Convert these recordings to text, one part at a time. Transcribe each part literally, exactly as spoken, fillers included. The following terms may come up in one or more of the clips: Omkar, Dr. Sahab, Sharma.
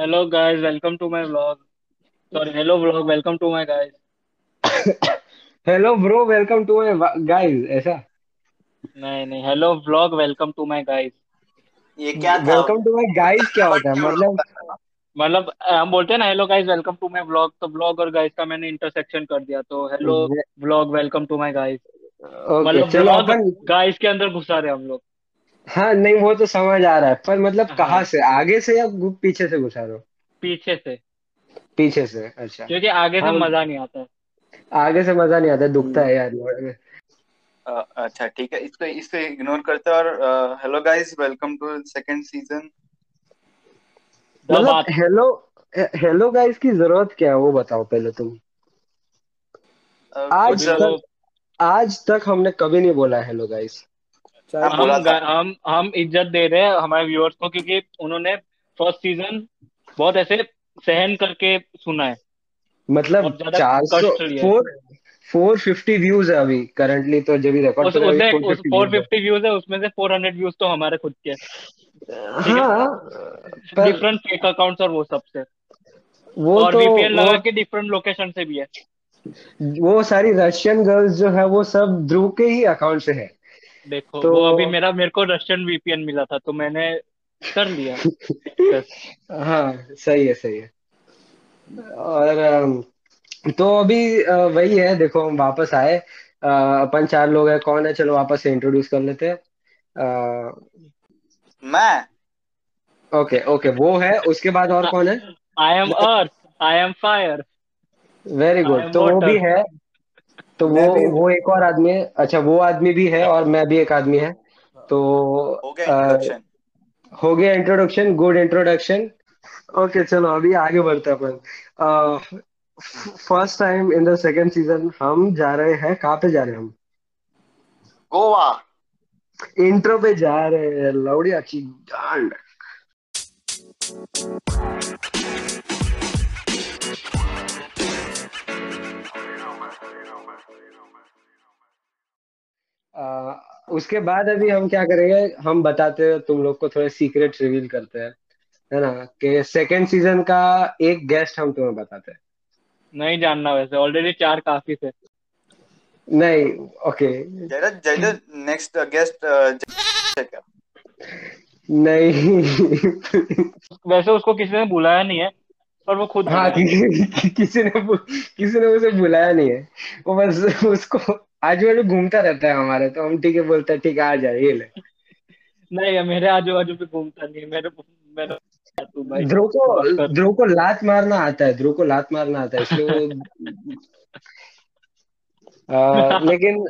Hello guys, welcome to my vlog. Sorry, hello vlog, welcome to my guys. Hello bro, welcome to my guys. ऐसा नहीं नहीं, hello vlog, welcome to my guys. ये क्या था? Welcome to my guys क्या होता है? मतलब मतलब हम बोलते हैं ना hello guys welcome to my vlog, तो व्लॉग और गाइस का मैंने इंटरसेक्शन कर दिया, तो hello vlog welcome to my guys. मतलब चलो अपन गाइस के अंदर घुसा रहे हम लोग। हाँ नहीं वो तो समझ आ रहा है, पर मतलब हाँ। कहाँ से, आगे से या पीछे से घुसा रहे हो? पीछे से पीछे से अच्छा, क्योंकि आगे से हाँ। मजा नहीं आता है, आगे से मजा नहीं आता है, दुखता है यार घोड़े में। अच्छा ठीक है, इसको इसको इग्नोर करते हैं। और hello guys welcome to second season. मतलब हेलो हेलो गाइस की जरूरत क्या है वो बताओ पहले तुम। आज तक, आज तक हमने कभी नहीं बोला हेलो गाइस। हम हम हम इज्जत दे रहे हैं हमारे व्यूअर्स को, क्योंकि उन्होंने फर्स्ट सीजन बहुत ऐसे सहन करके सुना है। मतलब चार सौ चार सौ पचास व्यूज है अभी करंटली, तो जब भी रिकॉर्ड उस, उस चार सौ पचास व्यूज है, उसमें से चार सौ व्यूज तो हमारे खुद के हैं, डिफरेंट फेक अकाउंट्स और वो सब से, वो और वीपीएन लगा के डिफरेंट लोकेशन से भी है। वो सारी रशियन गर्ल्स जो है वो सब ध्रुव के ही अकाउंट से है। देखो तो... वो अभी मेरा मेरे को रशियन वीपीएन मिला था तो मैंने कर लिया। हाँ सही है सही है। और तो अभी वही है, देखो हम वापस आए, अपन चार लोग हैं। कौन है? चलो वापस से इंट्रोड्यूस कर लेते हैं। आ... मैं ओके ओके वो है, उसके बाद और कौन है? I am earth, I am fire. Very good, तो वो भी है, तो वो वो एक और आदमी है। अच्छा वो आदमी भी है और मैं भी एक आदमी है, तो हो गया इंट्रोडक्शन। Good introduction. ओके चलो अभी आगे बढ़ते हैं अपन। First time in the second season हम जा रहे हैं, कहाँ पे जा रहे हैं हम? गोवा। इंट्रो पे जा रहे हैं लौड़िया की गांड। Uh, उसके बाद अभी हम क्या करेंगे, हम बताते हैं तुम लोग को, थोड़े सीक्रेट रिवील करते हैं, है ना, कि सेकंड सीजन का एक गेस्ट हम तुम्हें बताते हैं। नहीं जानना वैसे, ऑलरेडी चार काफी थे। नहीं ओके नेक्स्ट गेस्ट नहीं वैसे उसको किसी ने बुलाया नहीं है, और वो खुद हाँ, कि, किसी ने किसी ने उसे बुलाया नहीं है, वो बस उसको आजू बाजू घूमता रहता है हमारे, तो हम ठीक है बोलते हैं ठीक है आ जाए ये ले। नहीं मेरे आजू बाजू पे घूमता नहीं, मेरे मेरे भाई ध्रुव को ध्रुव को लात मारना आता है, ध्रुव को लात मारना आता है इसलिए आ, लेकिन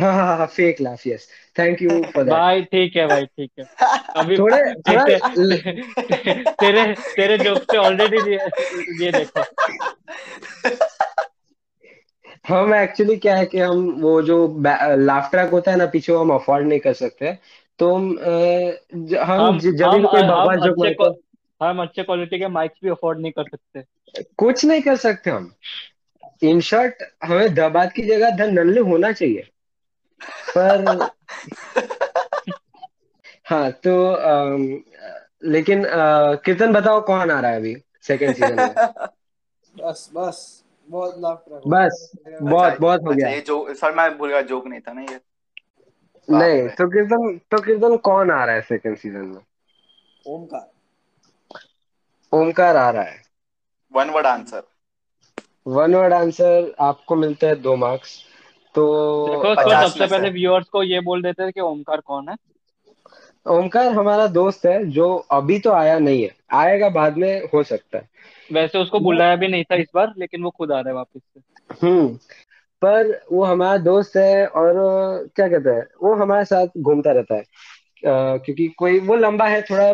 हाँ हाँ हाँ fake laugh, yes thank you for that. भाई ठीक है भाई ठीक है, अभी थोड़े थोड़ा तेरे तेरे जोक से ऑलरेडी ये देखो। हम एक्चुअली क्या है कि हम वो जो लाफ ट्रैक होता है ना पीछे, वो हम अफोर्ड नहीं कर सकते, तो हम जब कोई बकवास जोक मारते हैं, हम अच्छे क्वालिटी के माइक्स भी अफोर्ड नहीं कर सकते, कुछ नहीं कर सकते हम। इन शॉर्ट हमें धबाद की जगह ध नल्ले होना चाहिए पर हाँ तो आम, लेकिन कीर्तन बताओ कौन आ रहा है अभी सेकंड सीजन में? बस बस बहुत बस बहुत बहुत हो गया। अच्छा, सर मैं भूल गया, जोक नहीं था ना ये। नहीं तो कीर्तन तो कीर्तन कौन आ रहा है सेकंड सीजन में? ओमकार। ओमकार आ रहा है। One word answer. One word answer आपको मिलते हैं दो मार्क्स। तो देखो सबसे पहले व्यूअर्स को ये बोल देते हैं कि ओमकार कौन है। ओमकार हमारा दोस्त है जो अभी तो आया नहीं है, आएगा बाद में हो सकता है। वैसे उसको बुलाया भी नहीं था इस बार, लेकिन वो खुद आ रहा है वापस से। हम्म पर वो हमारा दोस्त है और क्या कहते हैं वो हमारे साथ घूमता रहता है, Uh, क्योंकि कोई वो लंबा है थोड़ा,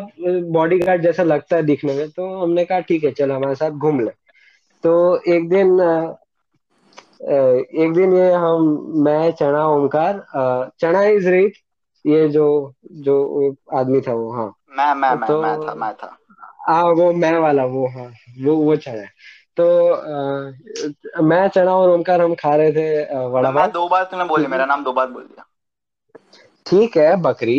बॉडीगार्ड जैसा लगता है दिखने में, तो हमने कहा ठीक है चल हमारे साथ घूम ले। तो एक दिन uh, एक दिन ये हम मैं चना ओमकार चना इज रेट ये जो जो आदमी था वो हाँ मैं मैं मैं मैं था मैं था हाँ वो मैं वाला वो हाँ वो वो चना। तो आ, मैं चना और ओमकार हम खा रहे थे वड़ा। मैं दो बार तूने बोली मेरा नाम, दो बार बोल दिया ठीक है बकरी।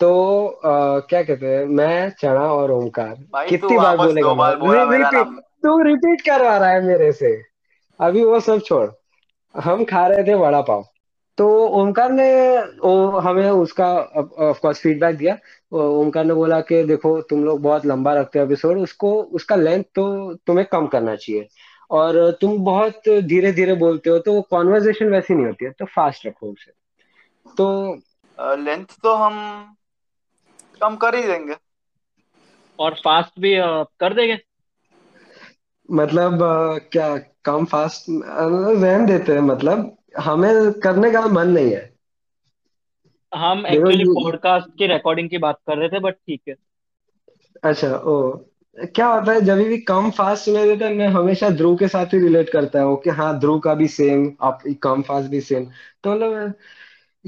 तो आ, क्या कहते हैं, मैं चना और ओमकार कितनी बार बोलेगा? रिपीट तू रिपीट करवा रहा है मेरे से। अभी वो सब छोड़, हम खा रहे थे वड़ा पाव, तो ओमकार ने ओ, हमें उसका ऑफ कोर्स फीडबैक दिया। ओमकार ने बोला कि देखो तुम लोग बहुत लंबा रखते हो एपिसोड, उसको उसका लेंथ तो तुम्हें कम करना चाहिए, और तुम बहुत धीरे धीरे बोलते हो तो वो कॉन्वर्जेशन वैसी नहीं होती है, तो फास्ट रखो उसे। तो लेंथ तो हम कम कर ही देंगे और फास्ट भी आ, कर देंगे। मतलब आ, क्या कम फास्ट रहने देते हैं, मतलब हमें करने का मन नहीं है। हम एक्चुअली पॉडकास्ट की रिकॉर्डिंग की बात कर रहे थे, बट ठीक है। अच्छा, ओ क्या होता है जब भी कम फास्ट सुना देते हैं, मैं हमेशा ध्रुव के साथ ही रिलेट करता हूँ कि हाँ ध्रुव का भी सेम, आप कम फास्ट भी सेम, तो मतलब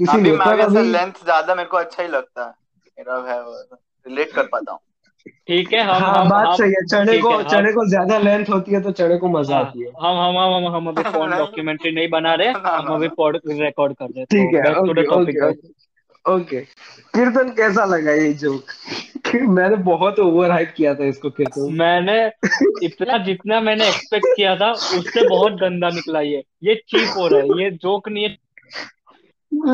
इसीलिए अभी लेंथ ज्यादा मेरे को अच्छा ही लगता है। रिलेट कर पाता हूँ। ठीक है, हम, हाँ, हम, बात सही है। चने को है, चने को ज्यादा लेंथ होती है तो चने को मजा आती है। हम हम हम हम अभी फोन डॉक्यूमेंट्री नहीं बना रहे, हम अभी पॉड रिकॉर्ड कर रहे हैं। ठीक है, ओके ओके ओके। कीर्तन कैसा लगा ये जोक? मैंने बहुत ओवर हाइप किया था इसको। कीर्तन मैंने इतना जितना मैंने एक्सपेक्ट किया था उससे बहुत गंदा निकला। ये ये चीप हो रहा है, ये जोक नहीं है।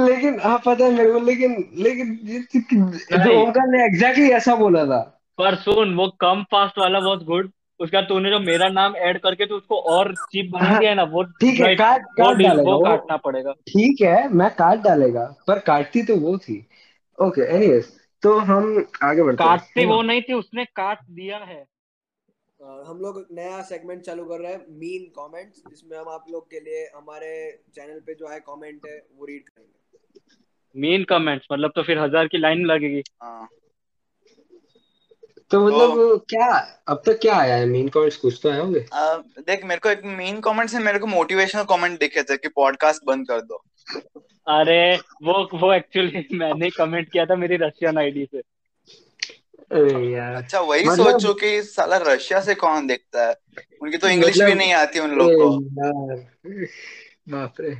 लेकिन हाँ पता है मेरे को, लेकिन लेकिन ओमकार ने एग्जैक्टली ऐसा बोला था। पर सुन, वो कम फास्ट वाला बहुत गुड, उसका तूने जो मेरा नाम ऐड करके तो उसको और चीप बना दिया ना, वो ठीक है, काट काट डालेगा, काटना पड़ेगा। ठीक है, मैं काट डालेगा, पर काटती तो वो थी। ओके एनीवेज, तो हम आगे बढ़ते हैं। काटती वो नहीं थी, उसने काट दिया है। हम लोग नया सेगमेंट चालू कर रहे हैं, मीन कमेंट्स, जिसमें हम आप लोग के लिए हमारे चैनल पे जो है कमेंट है वो रीड करेंगे। मीन कमेंट्स मतलब तो फिर हजार की लाइन लगेगी। हाँ, तो मतलब क्या अब तक क्या आया है मीन कमेंट्स? कुछ तो आए होंगे। देख मेरे को एक मीन कमेंट से मेरे को मोटिवेशनल कमेंट दिखे थे कि पॉडकास्ट बंद कर दो। अरे वो वो एक्चुअली मैंने कमेंट किया था मेरी रशियन आईडी से। अच्छा, वही मतलब... सोचो कि साला रशिया से कौन देखता है, उनकी तो इंग्लिश मतलब... भी नहीं आती उन लोगों को। बाप रे,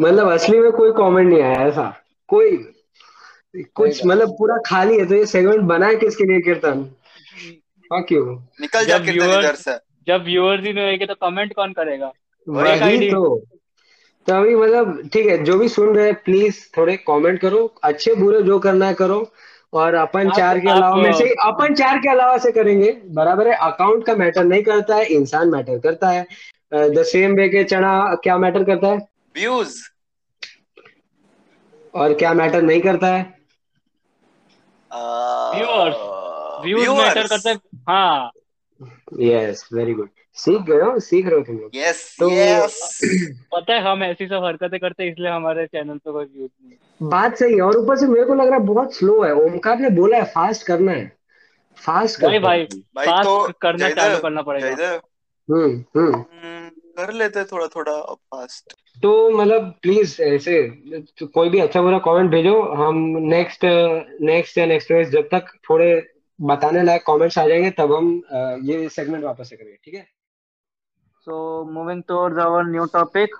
मतलब असली में कोई कमेंट नहीं आया ऐसा, कोई कुछ मतलब पूरा खाली है। तो ये सेगमेंट बनाया किसके लिए कीर्तन? क्यों निकल जा कीर्तन इधर से, जब व्यूअर्स ही नहीं होंगे तो कमेंट कौन करेगा? वही तो। तो अभी मतलब ठीक है, जो भी सुन रहे प्लीज थोड़े कमेंट करो, अच्छे बुरे जो करना है करो। और अपन चार के अलावा में से अपन चार के अलावा से करेंगे, बराबर है? अकाउंट का मैटर नहीं करता है, इंसान मैटर करता है। द सेम वे के चना क्या मैटर करता है? व्यूज। और क्या मैटर नहीं करता है? व्यूअर्स। व्यूज मैटर करता है। हाँ, यस, वेरी गुड, सीख गए हो, सीख रहे हो तुम लोग। यस यस, पता है हम ऐसी सब हरकतें करते हैं इसलिए हमारे चैनल पे कोई व्यूज नहीं। बात सही है, और ऊपर से मेरे को लग रहा है बहुत स्लो है। ओमकार ने बोला है फास्ट करना है, फास्ट भाई भाई, भाई फास्ट तो करना चालू करना पड़ेगा। हम्म हम्म कर लेते थोड़ा थोड़ा फास्ट। तो मतलब प्लीज ऐसे कोई भी अच्छा बुरा कमेंट भेजो, हम नेक्स्ट नेक्स्ट या नेक्स्ट वीक जब तक थोड़े बताने लायक कमेंट्स आ जाएंगे तब हम ये सेगमेंट वापस से करेंगे। ठीक है, so moving towards our new topic.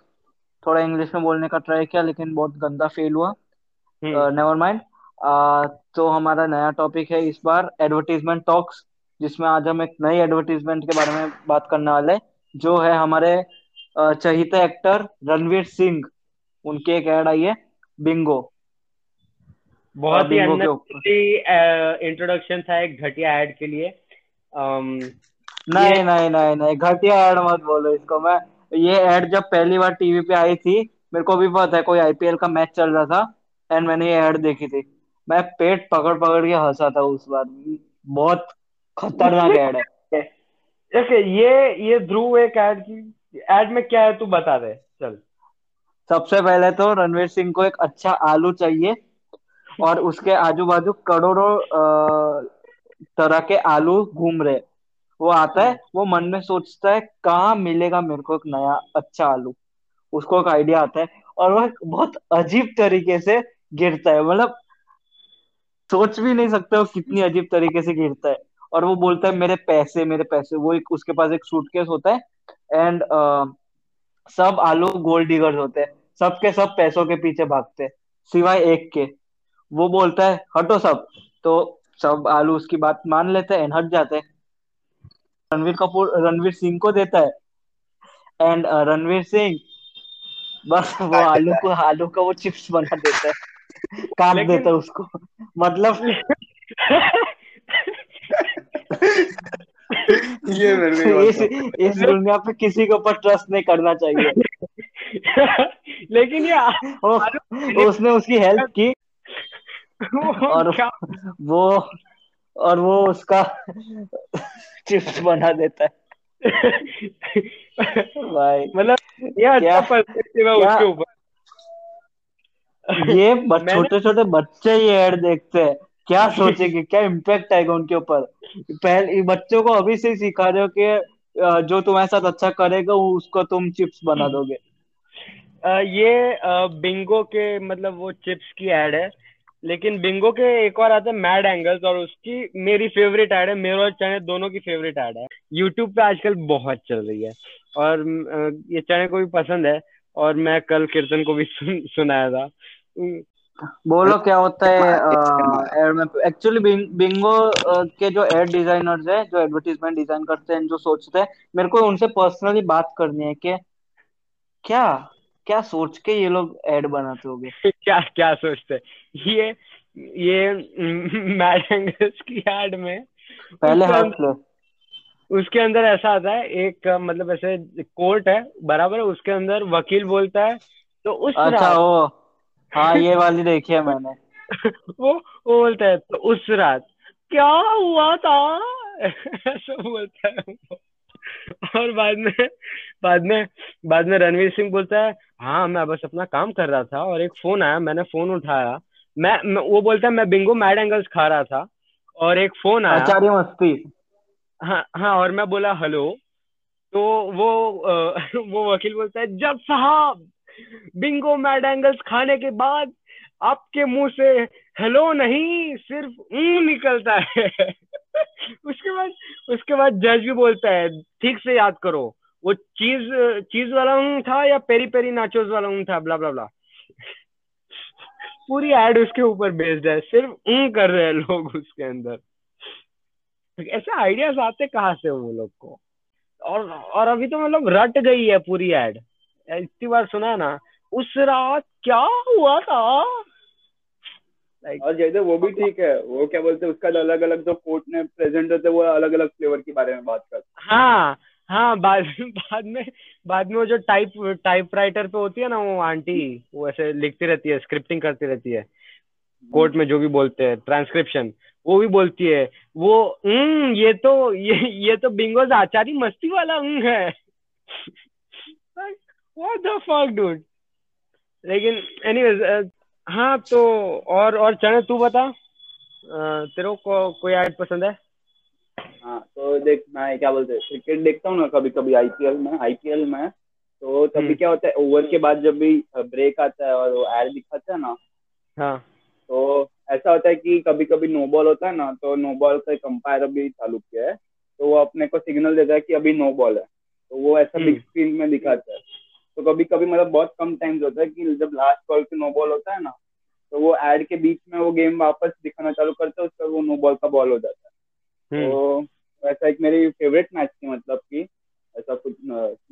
थोड़ा इंग्लिश में बोलने का ट्राई किया लेकिन बहुत गंदा फेल हुआ, नेवर माइंड। तो हमारा नया टॉपिक है इस बार, एडवर्टीजमेंट टॉक्स, जिसमें आज हम एक नई एडवर्टीजमेंट के बारे में बात करने वाले, जो है हमारे चहेते एक्टर रणवीर सिंह, उनकी एक ऐड आई है बिंगो। बहुत ही इंट्रोडक्शन था एक घटिया ऐड के लिए। नहीं नहीं नहीं नहीं घटिया ऐड मत बोलो इसको। मैं ये ऐड जब पहली बार टीवी पे आई थी, मेरे को भी पता है कोई आईपीएल का मैच चल रहा था एंड मैंने ये ऐड देखी थी, मैं पेट पकड़ पकड़ के हंसा था उस बार। बहुत खतरनाक ऐड है। देखिए ये ये ध्रुव एक ऐड की ऐड में क्या है तू बता दे। चल, सबसे पहले तो रणवीर सिंह को एक अच्छा आलू चाहिए और उसके आजू बाजू करोड़ों तरह के आलू घूम रहे। वो आता है, वो मन में सोचता है कहाँ मिलेगा मेरे को एक नया अच्छा आलू। उसको एक आइडिया आता है और वह बहुत अजीब तरीके से गिरता है, मतलब सोच भी नहीं सकते वो कितनी अजीब तरीके से गिरता है। और वो बोलता है मेरे पैसे मेरे पैसे। वो एक, उसके पास एक सूटकेस होता है एंड सब आलू गोल्ड डिगर्स होते हैं, सबके सब पैसों के पीछे भागते हैं सिवाय एक के। वो बोलता है हटो सब, तो सब आलू उसकी बात मान लेते हैं एंड हट जाते हैं। रणवीर कपूर रणवीर सिंह को देता है एंड रणवीर सिंह बस वो आलू को आलू का वो चिप्स बना देता है, काट देता है उसको, मतलब ये इस, इस दुनिया पे किसी के ऊपर ट्रस्ट नहीं करना चाहिए। लेकिन ये वो, उसने उसकी हेल्प की और वो और वो उसका चिप्स बना देता है। भाई मतलब ये छोटे छोटे बच्चे ये ऐड देखते हैं, क्या सोचेंगे, क्या इम्पैक्ट आएगा उनके ऊपर। पहले बच्चों को अभी से सिखा रहे हो कि जो तुम्हारे साथ अच्छा करेगा उसको तुम चिप्स बना दोगे। ये बिंगो के मतलब वो चिप्स की ऐड है, लेकिन बिंगो के एक और आता है मैड एंगल्स, और उसकी मेरी फेवरेट ऐड है, मेरा और चने दोनों की फेवरेट ऐड है। यूट्यूब पे आजकल बहुत चल रही है और ये चने को भी पसंद है, और मैं कल कीर्तन को भी सुन, सुनाया था। बोलो क्या होता है एड में एक्चुअली। बिंगो के जो एड डिजाइनर्स है, जो एडवर्टीजमेंट डिजाइन करते हैं, जो सोचते हैं, मेरे को उनसे पर्सनली बात करनी है कि क्या क्या सोच के ये लोग ऐड बनाते होंगे, क्या क्या सोचते हैं। ये ये मैड एंगल्स की ऐड में पहले उसके, उसके अंदर ऐसा आता है, एक मतलब ऐसे कोर्ट है बराबर, उसके अंदर वकील बोलता है तो उस अच्छा वो हाँ ये वाली देखी है मैंने। वो वो बोलता है तो उस रात क्या हुआ था, ऐसा बोलता है वो। और बाद में बाद में बाद में रणवीर सिंह बोलता है हाँ मैं बस अपना काम कर रहा था और एक फोन आया, मैंने फोन उठाया, मैं, मैं वो बोलता है मैं बिंगो मैड एंगल्स खा रहा था और एक फोन आया आचार्य मस्ती हाँ हाँ और मैं बोला हेलो, तो वो आ, वो वकील बोलता है जब साहब बिंगो मैड एंगल्स खाने के बाद आपके मुंह से हेलो नहीं सिर्फ ऊ निकलता है। उसके बाद उसके बाद जज भी बोलता है ठीक से याद करो वो चीज चीज वाला ऊँ था या पेरी पेरी नाचोस वाला ऊँ था, ब्ला ब्ला ब्ला। पूरी ऐड उसके ऊपर बेस्ड है, सिर्फ ऊँ कर रहे हैं लोग उसके अंदर। ऐसे आइडियाज आते कहाँ से वो लोग को। और और अभी तो मतलब रट गई है पूरी ऐड, इतनी बार सुना ना, उस रात क्या हुआ था। Like, और जैसे वो भी ठीक है, वो क्या बोलते हैं उसका अलग अलग जो कोर्ट में प्रेजेंट होते हैं वो अलग अलग फ्लेवर के बारे में बात करते हैं। हाँ हाँ बाद बाद में बाद में वो जो टाइप टाइप राइटर पे होती है ना वो आंटी, वो ऐसे लिखती रहती है, स्क्रिप्टिंग करती रहती है कोर्ट में जो भी बोलते हैं ट्रांसक्रिप्शन, वो भी बोलती है वो हम्म ये तो ये ये तो बिंगोज आचारी मस्ती वाला हम्म है। What the fuck, dude? लेकिन एनीवेज हाँ तो और और चने तू बता, तेरे को कोई ऐड पसंद है? हाँ तो देख मैं क्या बोलते हैं क्रिकेट देखता हूँ ना कभी कभी, आईपीएल में आईपीएल में तो तभी क्या होता है ओवर के बाद जब भी ब्रेक आता है और वो ऐड दिखाता है ना, हाँ तो ऐसा होता है कि कभी कभी नो बॉल होता है ना, तो नो बॉल का अंपायर अभी चालू किया है तो वो अपने को सिग्नल देता है कि अभी नो बॉल है, तो वो ऐसा बिग स्क्रीन में दिखाता है। तो कभी कभी मतलब बहुत कम टाइम्स होता है कि जब लास्ट बॉल पे नो बॉल होता है ना, तो वो ऐड के बीच में वो गेम वापस दिखाना चालू करता है, उसका वो नो बॉल का बॉल हो जाता है। तो ऐसा एक मेरी फेवरेट मैच थी, मतलब कि ऐसा कुछ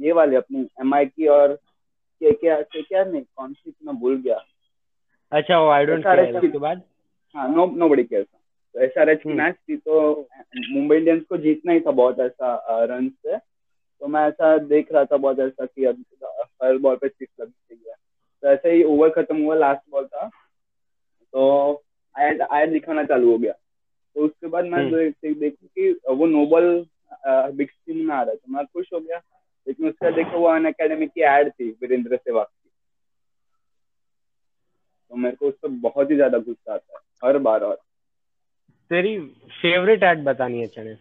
ये वाले अपनी एम आई की और केकेआर, केकेआर नहीं कौन सी मैं भूल गया, अच्छा वो आई डोंट केयर के बाद हाँ नो नोबडी केयर्स, तो एसआरएच की मैच थी तो मुंबई इंडियंस को जीतना ही था बहुत ऐसा रन से, तो मैं ऐसा देख रहा था बहुत ऐसा कि अब हर बॉल पे सिक्स लग गया। तो ऐसे ही ओवर खत्म हुआ, लास्ट बॉल था तो ऐड ऐड दिखाना चालू हो गया, तो उसके बाद मैं देखू कि वो नो बॉल बिग स्क्रीन में आ रहा है तो मैं खुश हो गया, लेकिन उसके बाद देखो वो अन अकेडमी की ऐड थी वीरेंद्र सहवाग की, तो मेरे को उस पर बहुत ही ज्यादा गुस्सा आता है हर बार। और तेरी फेवरेट ऐड बतानी है चने,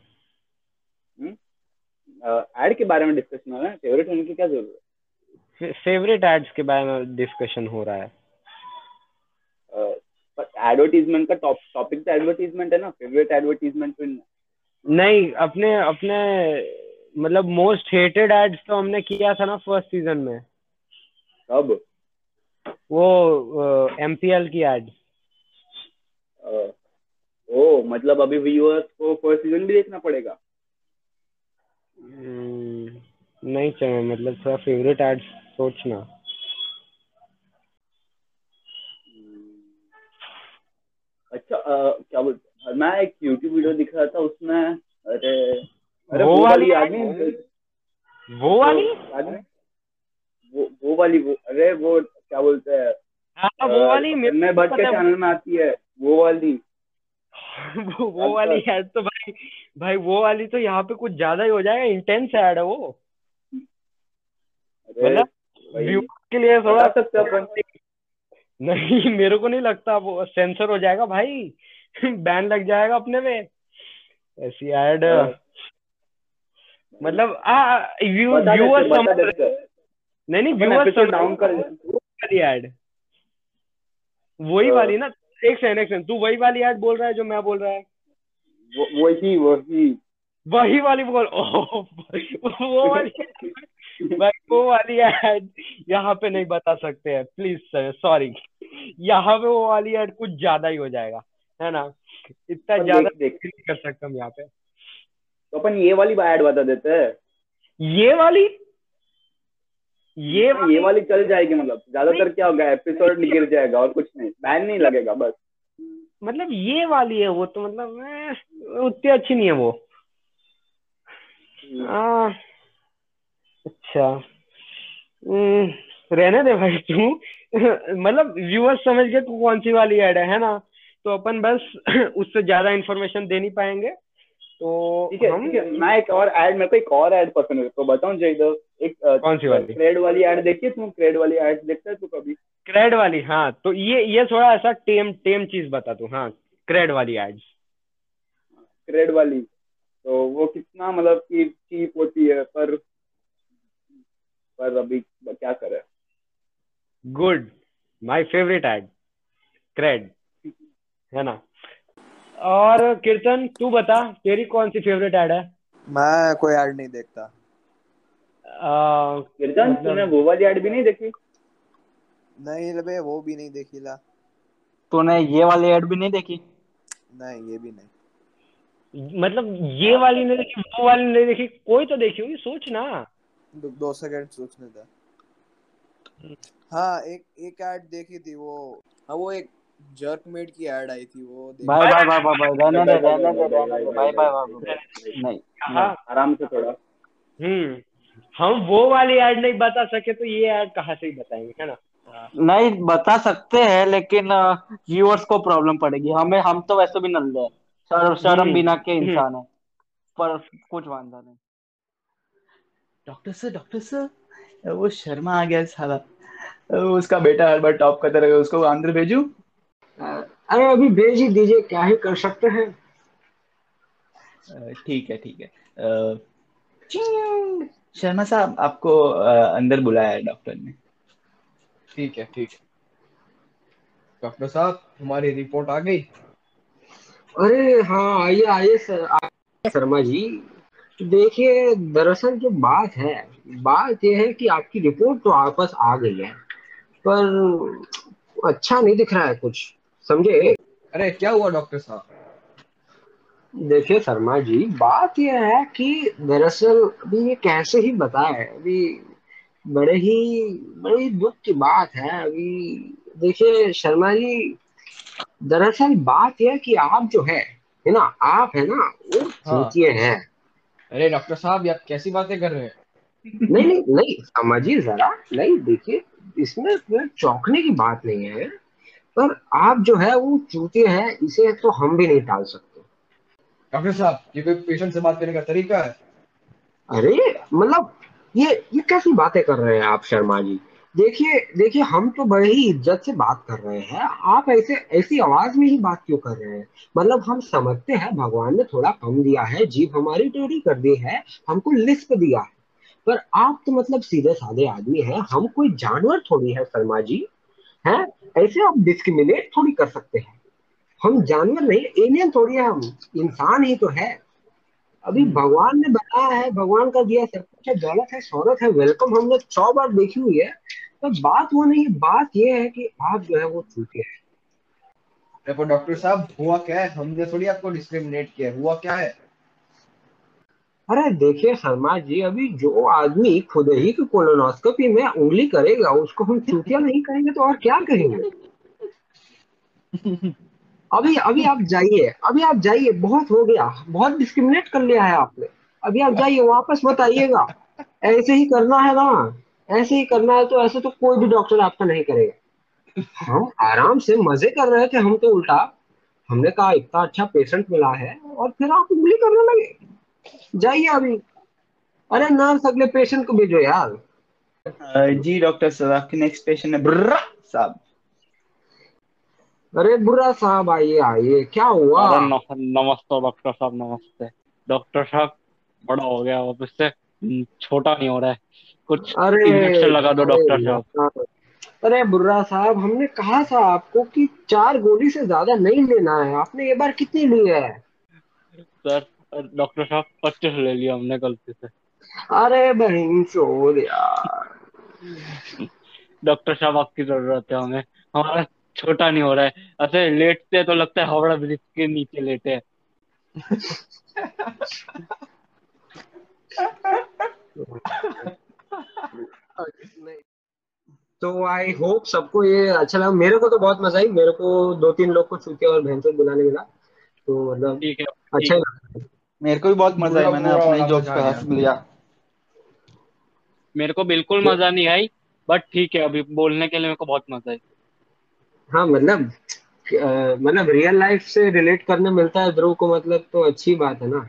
ऐड uh, के बारे में डिस्कशन हो रहा है, फेवरेट होने की क्या जरूरत है? फेवरेट एड्स के बारे में डिस्कशन हो रहा है। एडवर्टीजमेंट uh, का टॉपिक तो एडवर्टीजमेंट है ना, फेवरेट एडवर्टीजमेंट नहीं। अपने अपने मतलब मोस्ट हेटेड एड्स तो हमने किया था ना फर्स्ट सीजन में, कब वो एमपीएल uh, की एड ओ मतलब अभी व्यूअर्स को फर्स्ट सीजन भी देखना पड़ेगा? नहीं चलो, मतलब थोड़ा फेवरेट एड सोचना। अच्छा आ, क्या बोल, मैं एक यूट्यूब वीडियो दिख रहा था उसमें, अरे अरे वो वाली आदमी वो वाली आदमी वो वो वाली वो अरे वो क्या बोलते हैं, हाँ वो वाली मैं बच के चैनल में आती है वो वाली वो वो वाली ऐड तो भाई भाई वो वाली तो यहाँ पे कुछ ज्यादा ही हो जाएगा, इंटेंस ऐड है वो, मतलब व्यूअर्स के लिए थोड़ा सकते अपन। नहीं मेरे को नहीं लगता वो सेंसर हो जाएगा भाई, बैन लग जाएगा अपने में ऐसी ऐड, मतलब आ व्यूअर्स नहीं नहीं व्यूअर्स डाउन कर वाली ऐड वही वाली ना, एक सेकंड एक सेकंड तू वही वाली ऐड बोल रहा है जो मैं बोल रहा है? वही वही वही वाली बोल, ओ वो वाली भाई वो वाली ऐड यहाँ पे नहीं बता सकते हैं प्लीज सर, सॉरी, यहाँ पे वो वाली ऐड कुछ ज्यादा ही हो जाएगा है ना, इतना ज्यादा देख नहीं कर सकते हम यहाँ पे, तो अपन ये वाली ऐड बता देते हैं, ये वाली ये वाली? ये वाली चल जाएगी, मतलब ज्यादातर क्या होगा एपिसोड गिर जाएगा और कुछ नहीं, बैन नहीं लगेगा बस, मतलब ये वाली है वो तो मतलब उतनी अच्छी नहीं है वो। आ, अच्छा न, रहने दे भाई तू मतलब व्यूअर्स समझ गए तू कौन सी वाली ऐड है, है ना, तो अपन बस उससे ज्यादा इंफॉर्मेशन दे नहीं पाएंगे, तो ठीक है, हम... ठीक है, मैं एक और ऐड, मेरे को एक और ऐड पसंद है तो बताऊं जो इधर एक कौन सी वाली क्रेड वाली ऐड देखी तू? क्रेड वाली ऐड देखता है तू कभी? क्रेड वाली, हाँ तो ये ये थोड़ा ऐसा टेम टेम चीज बता तू, हाँ क्रेड वाली ऐड, क्रेड वाली तो वो कितना मतलब कि चीप होती है, पर पर अभी क्या करे, good my favourite ad crate है ना। और कीर्तन तू बता तेरी कौन सी फेवरेट ऐड है? मैं कोई ऐड नहीं देखता। आ, कीर्तन तूने वो वाली ऐड भी नहीं देखी? नहीं रे बे वो भी नहीं देखी ला। तूने ये वाली ऐड भी नहीं देखी? नहीं ये भी नहीं, मतलब ये वाली नहीं देखी, वो वाली नहीं देखी, कोई तो देखी होगी, सोच ना दो, दो सेकंड सोचने दे। हाँ एक एक ऐड देखी थी वो, हाँ वो एक जर्कमेट की ऐड आई थी वो, बाय बाय बाय बाय रहने दे रहने दे रहने दे बाय बाय बाय नहीं, आराम से थोड़ा, हम्म हम वो वाली ऐड नहीं बता सके तो ये ऐड कहाँ से ही बताएंगे है ना, नहीं बता सकते हैं लेकिन व्यूअर्स को प्रॉब्लम पड़ेगी, हमें हम तो वैसे भी नल्ले हैं, शर्म बिना के इंसान है, पर कुछ वांधा नहीं। डॉक्टर सर डॉक्टर सर वो शर्मा आ गया साला, उसका बेटा हर बार टॉप करता रहेगा, उसको अंदर भेजूं? अरे अभी भेज ही दीजिए, क्या ही कर सकते हैं। ठीक है ठीक है शर्मा साहब आपको अंदर बुलाया है डॉक्टर ने। ठीक है ठीक है डॉक्टर साहब हमारी रिपोर्ट आ गई? अरे हाँ आइए आइए सर, शर्मा जी देखिए दरअसल जो बात है, बात यह है कि आपकी रिपोर्ट तो वापस आ गई है पर अच्छा नहीं दिख रहा है कुछ, समझे? अरे क्या हुआ डॉक्टर साहब? देखिए शर्मा जी बात यह है कि दरअसल अभी ये कैसे ही बताए, अभी बड़े ही बड़े ही दुख की बात है। अभी देखिए शर्मा जी दरअसल बात यह है कि आप जो है है ना, आप है ना वो सोचिए है। अरे डॉक्टर साहब आप कैसी बातें कर रहे हैं? नहीं नहीं नहीं समझिए जरा, नहीं देखिए इसमें चौंकने की बात नहीं है, पर आप जो है वो चूतिए हैं, इसे तो हम भी नहीं टाल सकते। डॉक्टर साहब ये कोई पेशेंट से बात करने का तरीका है? अरे मतलब ये ये कैसी बातें कर रहे हैं आप शर्मा जी, देखिए देखिए हम तो बड़े ही इज्जत से बात कर रहे हैं, आप ऐसे ऐसी आवाज में ही बात क्यों कर रहे हैं? मतलब हम समझते हैं भगवान ने थोड़ा कम दिया है, जीभ हमारी टेढ़ी कर दी है, हमको लिस्प दिया है, पर आप तो मतलब सीधे साधे आदमी हैं, हम कोई जानवर थोड़ी है शर्मा जी, हैं? ऐसे आप डिस्क्रिमिनेट थोड़ी कर सकते हैं, हम जानवर नहीं एलियन थोड़ी है, हम इंसान ही तो है। अभी भगवान ने बताया है, भगवान का दिया सब कुछ है, दौलत है शौहरत है, वेलकम हमने सौ बार देखी हुई है, पर बात वो नहीं, बात ये है कि आप जो है वो चूतिए हैं। देखो डॉक्टर साहब हुआ क्या है, हमने थोड़ी आपको डिस्क्रिमिनेट किया, हुआ क्या है। अरे देखिए शर्मा जी, अभी जो आदमी खुद ही की कोलोनोस्कोपी में उंगली करेगा उसको हम चूतिया नहीं कहेंगे तो और क्या कहेंगे। अभी अभी आप जाइए, अभी आप जाइए, बहुत हो गया, बहुत डिस्क्रिमिनेट कर लिया है आपने। अभी आप जाइए, वापस बताइएगा, ऐसे ही करना है ना, ऐसे ही करना है, तो ऐसे तो कोई भी डॉक्टर आपका नहीं करेगा। हम आराम से मजे कर रहे थे, हम तो उल्टा, हमने कहा इतना अच्छा पेशेंट मिला है और फिर आप उंगली करने लगे। जाइए अभी, अरे नर्स अगले पेशेंट को भेजो यार। जी डॉक्टर साहब, आपके नेक्स्ट पेशेंट है बुर्रा साहब। अरे बुर्रा साहब आइए आइए, क्या हुआ। नमस्ते डॉक्टर साहब, नमस्ते डॉक्टर साहब, बड़ा हो गया वापस से, छोटा नहीं हो रहा है कुछ। अरे इंजेक्शन लगा दो डॉक्टर साहब। अरे बुर्रा साहब, हमने कहा था आपको कि चार गोली से ज्यादा नहीं लेना है, आपने ये बार कितनी ली है। सर डॉक्टर साहब पच्चीस ले लिया हमने गलती से। अरे बहन चोद यार। डॉक्टर साहब आपकी जरूरत है हमें, हमारा छोटा नहीं हो रहा है, ऐसे लेटते तो लगता है हावड़ा ब्रिज के नीचे लेटे हैं। तो आई होप सबको ये अच्छा लगा, मेरे को तो बहुत मजा आई, मेरे को दो तीन लोग को छूके और बहन से बुलाने मिला, तो मतलब अच्छा लगा। मेरे को भी बहुत मजा आया, मैंने अपने जॉब का हंस लिया। मेरे को बिल्कुल मजा नहीं आई, बट ठीक है अभी बोलने के लिए मेरे को बहुत मजा आई। हाँ मतलब मतलब रियल लाइफ से रिलेट करने मिलता है ध्रुव को, मतलब तो अच्छी बात है ना।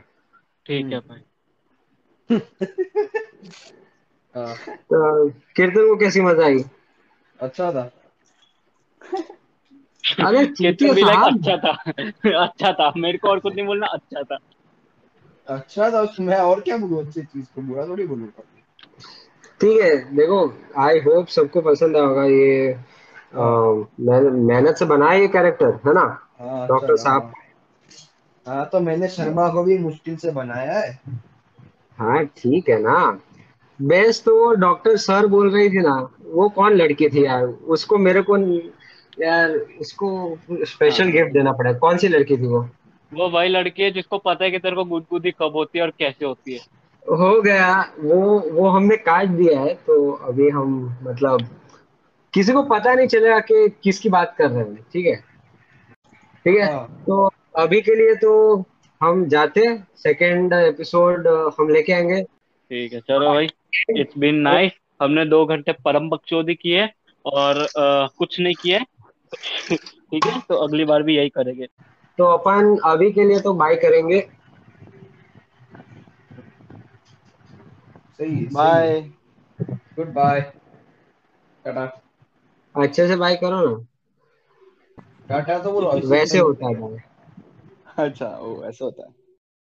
ठीक है भाई। तो कीर्तन को कैसी मजा आई? अच्छा था। अरे कीर्तन भी लाइक अच्छा था। अच्छा था, मेरे को और कुछ नहीं बोलना, अच्छा था। अच्छा था, मैं और क्या बोलूं अच्छी चीज को, बुरा थोड़ी बोलूंगा। ठीक है, देखो आई होप सबको पसंद आया होगा ये। Uh, मेहनत से बनाया ये कैरेक्टर है ना डॉक्टर साहब। हाँ तो मैंने शर्मा को भी मुश्किल से बनाया है। हाँ ठीक है ना। बेस्ट तो वो डॉक्टर सर बोल रही थी ना, वो कौन लड़की थी यार, उसको मेरे को यार उसको स्पेशल गिफ्ट देना पड़ा। कौन सी लड़की थी वो? वो वही लड़की है जिसको पता है कि तेरे को गुदगुदी कब होती है और कैसे होती है। हो गया वो वो हमने काट दिया है, तो अभी हम मतलब किसी को पता नहीं चलेगा कि किसकी बात कर रहे हैं। ठीक है ठीक है, तो अभी के लिए तो हम जाते हैं, सेकेंड एपिसोड हम लेके आएंगे। ठीक है चलो भाई, इट्स बीन नाइस। हमने दो घंटे परम बकचोदी की है और आ, कुछ नहीं किया। ठीक है, तो अगली बार भी यही करेंगे। तो अपन अभी के लिए तो बाय करेंगे। सही, बाय, गुड बाय, टाटा। अच्छे से बाय करो ना, टाटा तो वो वैसे होता है। अच्छा वो ऐसे होता है।